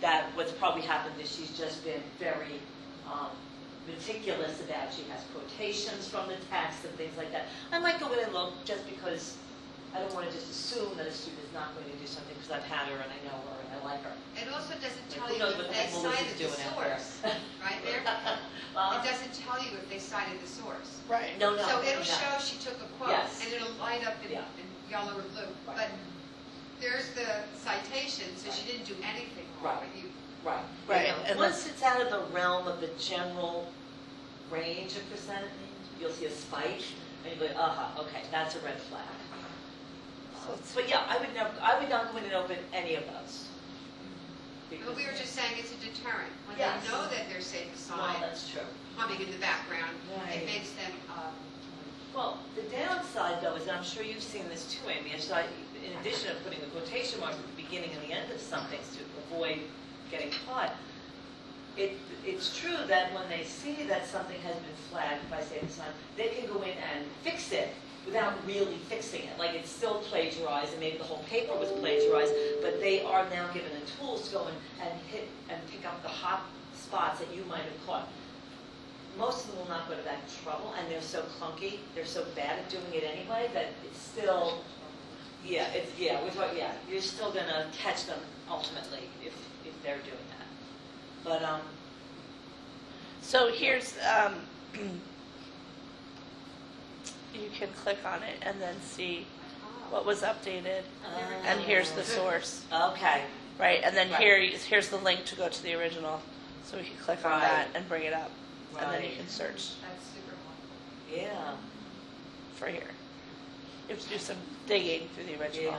That what's probably happened is she's just been very meticulous about. She has quotations from the text and things like that. I might go in and look, just because I don't want to just assume that a student is not going to do something because I've had her and I know her and I like her. It also doesn't tell you if they cited the source, right? It doesn't tell you if they cited the source. Right. No, no. So it'll show she took a quote, yes, and it'll light up in yellow or blue. Right. But there's the citation, so right, she didn't do anything wrong. Right. Right. You know, and once it's out of the realm of the general range of percent, you'll see a spike, and you'll be like, okay, that's a red flag. But yeah, I would not go in and open any of those. But we were just saying it's a deterrent. When they know that they're safe aside, that's true, humming in the background, right, it makes them. Well, the downside though is, and I'm sure you've seen this too, Amy, is that in addition of putting the quotation marks at the beginning and the end of something to avoid getting caught, it's true that when they see that something has been flagged by safe assign, they can go in and fix it, without really fixing it. Like, it's still plagiarized, and maybe the whole paper was plagiarized, but they are now given the tools to go and hit and pick up the hot spots that you might have caught. Most of them will not go to that trouble, and they're so clunky, they're so bad at doing it anyway, that it's still, you're still gonna catch them ultimately if they're doing that. But, so here's, you can click on it and then see what was updated, and here's the source. Okay. Right, and then here's the link to go to the original. So we can click on that and bring it up, and then you can search. That's super helpful. Yeah. For here, you have to do some digging through the original.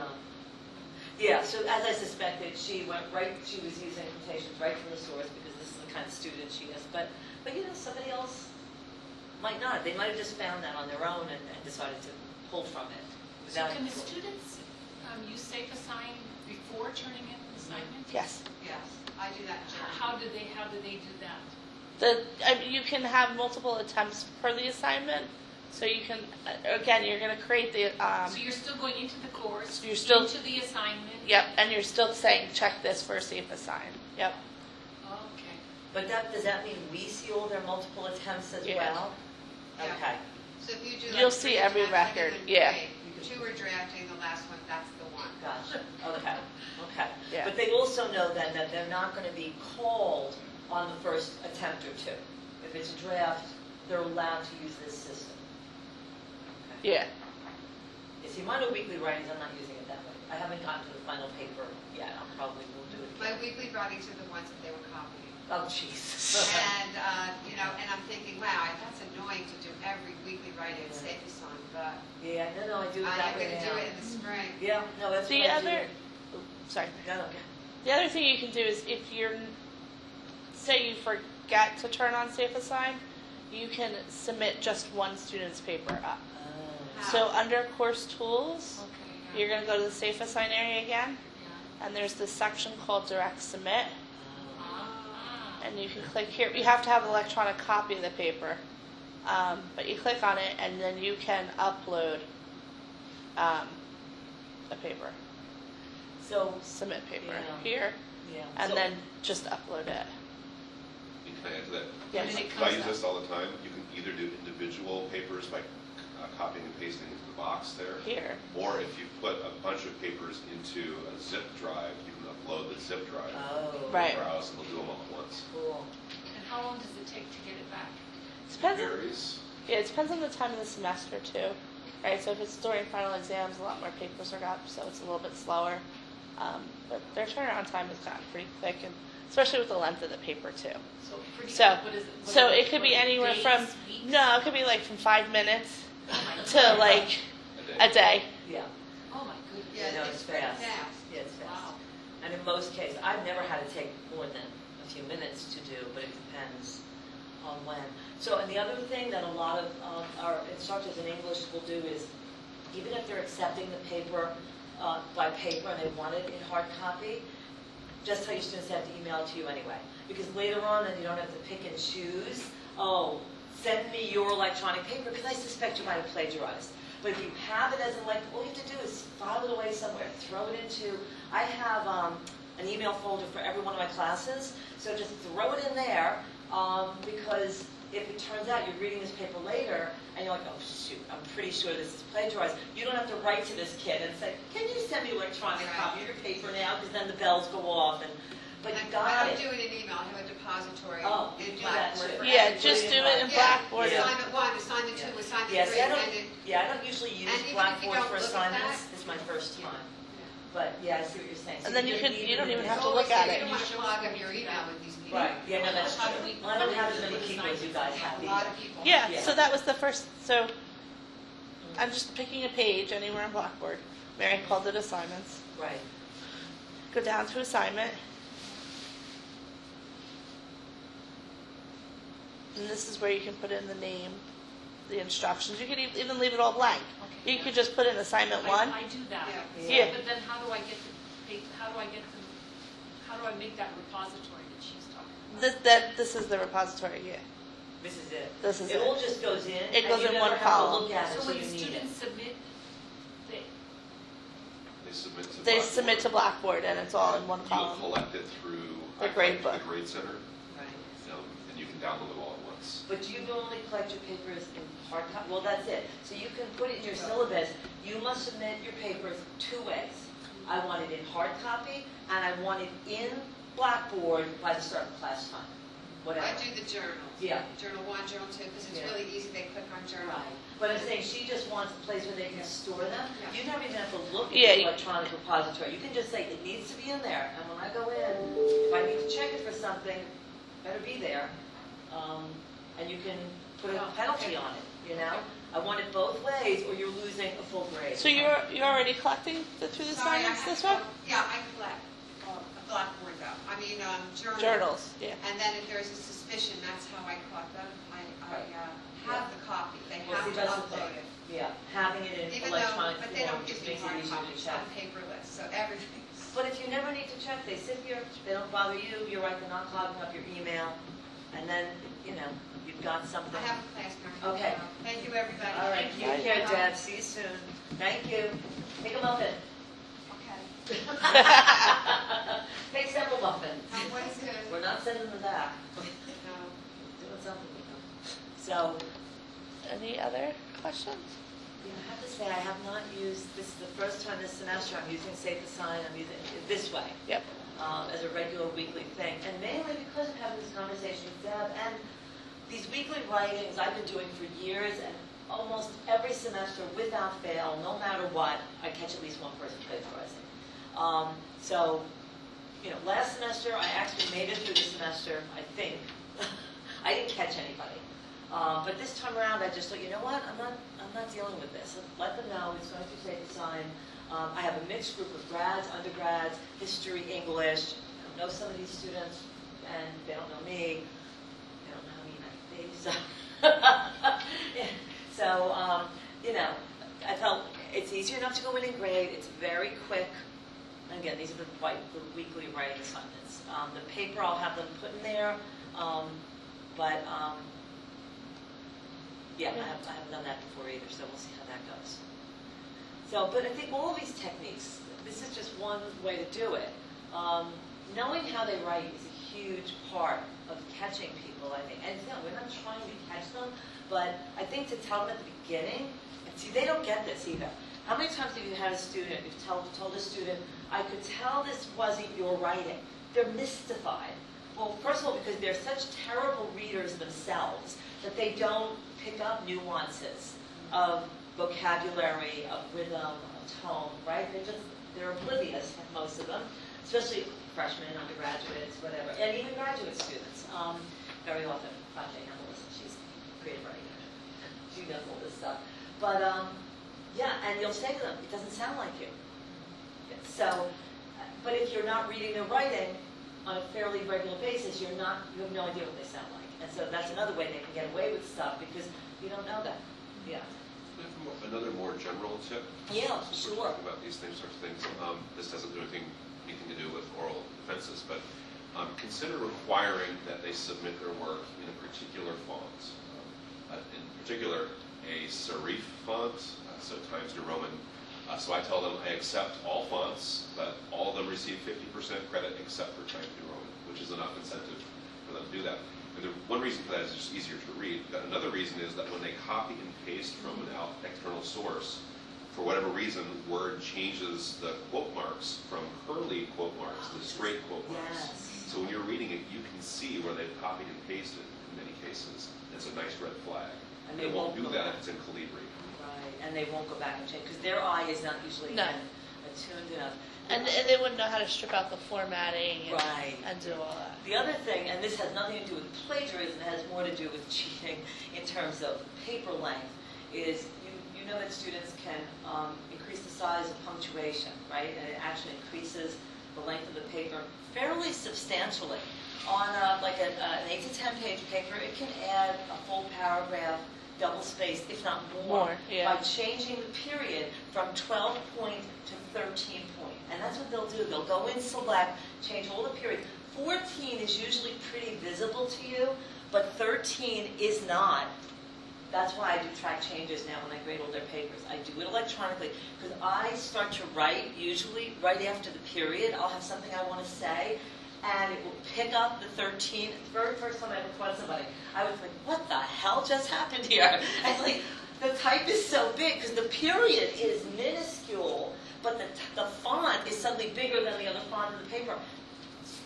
Yeah. So as I suspected, she went right. She was using quotations right from the source, because this is the kind of student she is. But you know, somebody else might not. They might have just found that on their own and decided to pull from it. So can the students use SafeAssign before turning in the assignment? Yes. Yes, I do that. How do they do that? You can have multiple attempts per the assignment. So you can, again, you're going to create the... so you're still going into the course, you're still, into the assignment. Yep, and you're still saying, check this for SafeAssign. Yep. Okay. But does that mean we see all their multiple attempts as well? Yeah. Okay. So if you do, like, you'll see every record. Yeah. Two are drafting the last one. That's the one. Gotcha. Okay. Okay. Yeah. But they also know then that they're not going to be called on the first attempt or two. If it's a draft, they're allowed to use this system. Okay. Yeah. You see, mine are weekly writings. I'm not using it that way. I haven't gotten to the final paper yet. I probably will do it again. My weekly writings are the ones that they were copying. Oh, Jesus. And, you know, and I'm thinking, wow, that's annoying to do every weekly writing at SafeAssign, but... Yeah, no, I do it that way. I'm going to do it in the spring. Yeah, no, that's the other... Oh, sorry. No, okay. The other thing you can do is if you're... Say you forget to turn on SafeAssign, you can submit just one student's paper up. Oh. So under Course Tools, you're going to go to the SafeAssign area again, and there's this section called Direct Submit. And you can click here. You have to have an electronic copy of the paper. But you click on it, and then you can upload a paper. So submit paper here, and so, then just upload it. Can I add to that? Yes. I use this all the time. You can either do individual papers by a copying and pasting into the box there. Here. Or if you put a bunch of papers into a zip drive, you can upload the zip drive. Oh. Right. Browse, and it'll do them all at once. Cool. And how long does it take to get it back? It varies. Yeah, it depends on the time of the semester too. Right, so if it's during final exams, a lot more papers are up, so it's a little bit slower. But their turnaround time has gotten pretty quick, and especially with the length of the paper too. So pretty what is it? So it could be anywhere days, from weeks? No, it could be like from 5 minutes to like a day. Yeah. Oh my goodness. Yeah, no, it's fast. Yeah, it's fast. Wow. And in most cases, I've never had to take more than a few minutes to do, but it depends on when. So, and the other thing that a lot of our instructors in English will do is, even if they're accepting the paper by paper and they want it in hard copy, just tell your students they have to email it to you anyway. Because later on, then you don't have to pick and choose, oh, send me your electronic paper, because I suspect you might have plagiarized. But if you have it as an electronic, all you have to do is file it away somewhere, throw it into, I have an email folder for every one of my classes, so just throw it in there, because if it turns out you're reading this paper later and you're like, oh shoot, I'm pretty sure this is plagiarized, you don't have to write to this kid and say, can you send me electronic copy of your paper now, because then the bells go off. But you got it. I would do it in email. I have a depository in Blackboard. Yeah, just do it in Blackboard. Assignment 1, assignment 2, assignment 3. Yeah, I don't usually use Blackboard for assignments. It's my first time. But yeah, I see what you're saying. So and then you don't even have to look at it. You don't want to log up your email with these people. Right. Yeah, no, that's true. Well, I don't have as many people as you guys have. A lot of people. Yeah, so that was the first. So I'm just picking a page anywhere on Blackboard. Mary called it assignments. Right. Go down to assignment. And this is where you can put in the name, the instructions. You could even leave it all blank. Okay. You could just put in assignment 1. I do that. Yeah. But then how do I get the? How do I make that repository that she's talking about? This is the repository. Yeah. This is it. This is it. It all just goes in. It goes in one column. So when students submit, they submit to Blackboard, and it's all in one column. You'll collect it through the grade book, the grade center. Right. And you can download it all. But you normally collect your papers in hard copy. Well, that's it. So you can put it in your syllabus. You must submit your papers 2 ways. I want it in hard copy, and I want it in Blackboard by a certain class time. Whatever. I do the journals. Yeah. Journal 1, Journal 2, because it's really easy. They click on journal. Right. But I'm saying she just wants a place where they can store them. Yeah. You never even have to look at the electronic repository. You can just say, it needs to be in there. And when I go in, if I need to check it for something, it better be there. And you can put a penalty on it, you know? I want it both ways, or you're losing a full grade. So you're already collecting through the assignments this one? Yeah, I collect Blackboard, though. I mean, journals. Yeah. And then if there's a suspicion, that's how I collect them. I have the copy. They have to upload it. Yeah, having it in electronic form. But they don't give me hard copies on paperless, so everything. But if you never need to check, they sit here, they don't bother you, you're right, they're not clogging up your email, and then, you know, you've got something. I have a class now. Okay. Thank you, everybody. All right. Take care, Deb. See you soon. Thank you. Make a muffin. Okay. Make several muffins. We're not sending them back. No. Doing something with them. So, any other questions? Yeah, I have to say, I have not used, this is the first time this semester I'm using SafeAssign. I'm using it this way. Yep. As a regular weekly thing, and mainly because I'm having this conversation with Deb, and these weekly writings I've been doing for years, and almost every semester, without fail, no matter what, I catch at least one person plagiarizing. So, you know, last semester I actually made it through the semester, I think. I didn't catch anybody, but this time around I just thought, you know what, I'm not dealing with this. Let them know it's going to take the time. I have a mixed group of grads, undergrads, history, English. I don't know some of these students, and they don't know me. They don't know me, So, you know, I felt it's easy enough to go in and grade. It's very quick. And again, these are the weekly writing assignments. The paper, I'll have them put in there. I haven't done that before either, so we'll see how that goes. So, but I think all of these techniques, this is just one way to do it. Knowing how they write is a huge part of catching people, I think. And no, we're not trying to catch them, but I think to tell them at the beginning, and see, they don't get this either. How many times have you had a student, you've told a student, I could tell this wasn't your writing? They're mystified. Well, first of all, because they're such terrible readers themselves that they don't pick up nuances of vocabulary, of rhythm, of tone, right? They're oblivious, most of them, especially freshmen, undergraduates, whatever, and even graduate students. Very often, project Melissa, she's a creative writing. She knows all this stuff. But yeah, and you'll say to them, it doesn't sound like you. So, but if you're not reading their writing on a fairly regular basis, you have no idea what they sound like. And so that's another way they can get away with stuff, because you don't know that. Yeah. Another more general tip. Yeah, sure. We're talking about these things, sorts of things. This doesn't do anything to do with oral defenses, but consider requiring that they submit their work in a particular font. In particular, a serif font, so Times New Roman. So I tell them I accept all fonts, but all of them receive 50% credit except for Times New Roman, which is enough incentive for them to do that. And one reason for that is it's just easier to read. But another reason is that when they copy and paste from an external source, for whatever reason, Word changes the quote marks from curly quote marks to straight quote marks. Yes. So when you're reading it, you can see where they've copied and pasted in many cases. It's a nice red flag. And they won't do that if it's in Calibri. Right, and they won't go back and change, because their eye is not usually attuned enough. And they wouldn't know how to strip out the formatting and, and do all that. The other thing, and this has nothing to do with plagiarism, it has more to do with cheating in terms of paper length, is you know that students can increase the size of punctuation, right? And it actually increases the length of the paper fairly substantially. On like an 8 to 10 page paper, it can add a full paragraph, double spaced, if not more yeah. by changing the period from 12 point to 13 point. And that's what they'll do. They'll go in, select, change all the periods. 14 is usually pretty visible to you, but 13 is not. That's why I do track changes now when I grade all their papers. I do it electronically, because I start to write usually right after the period. I'll have something I want to say, and it will pick up the 13. The very first time I ever caught somebody, I was like, what the hell just happened here? And like, the type is so big, because the period is minuscule, but the font is suddenly bigger than the other font in the paper.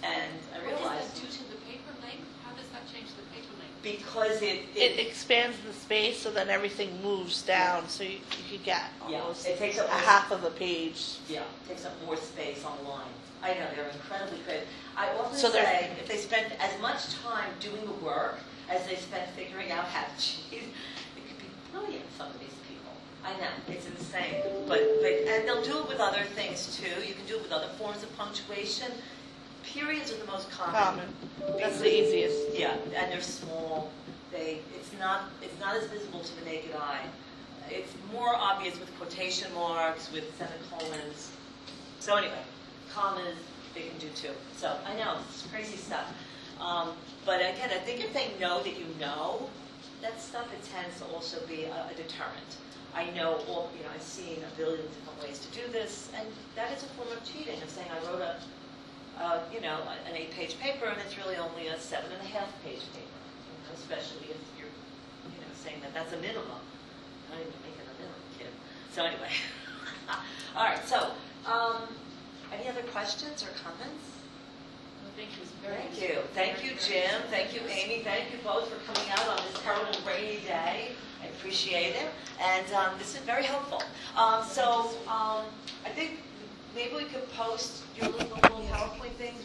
And I realized... What does that do to the paper length? How does that change the paper length? Because it expands the space, so then everything moves down, so you could get almost it takes up half of a page. Yeah, it takes up more space on the line. I know, they're incredibly creative. I often say if they spend as much time doing the work as they spend figuring out how to cheat, it could be brilliant, some of these people. I know, it's insane. But and they'll do it with other things, too. You can do it with other forms of punctuation. Periods are the most common. That's the easiest. Yeah, and they're small. It's not as visible to the naked eye. It's more obvious with quotation marks, with semicolons. So anyway, commas they can do too. So I know it's crazy stuff. But again, I think if they know that you know that stuff, it tends to also be a deterrent. I know all, you know, I've seen a billion different ways to do this, and that is a form of cheating. Of saying I wrote a you know, an 8-page paper, and it's really only a 7.5-page paper, especially if you're, you know, saying that that's a minimum. I don't even make it a minimum, kid. So anyway, all right. So, any other questions or comments? Well, thank you. Thank you, Jim. Thank you, Amy. Thank you both for coming out on this terrible rainy day. I appreciate it, and this is very helpful. I think. Maybe we could post your little PowerPoint things.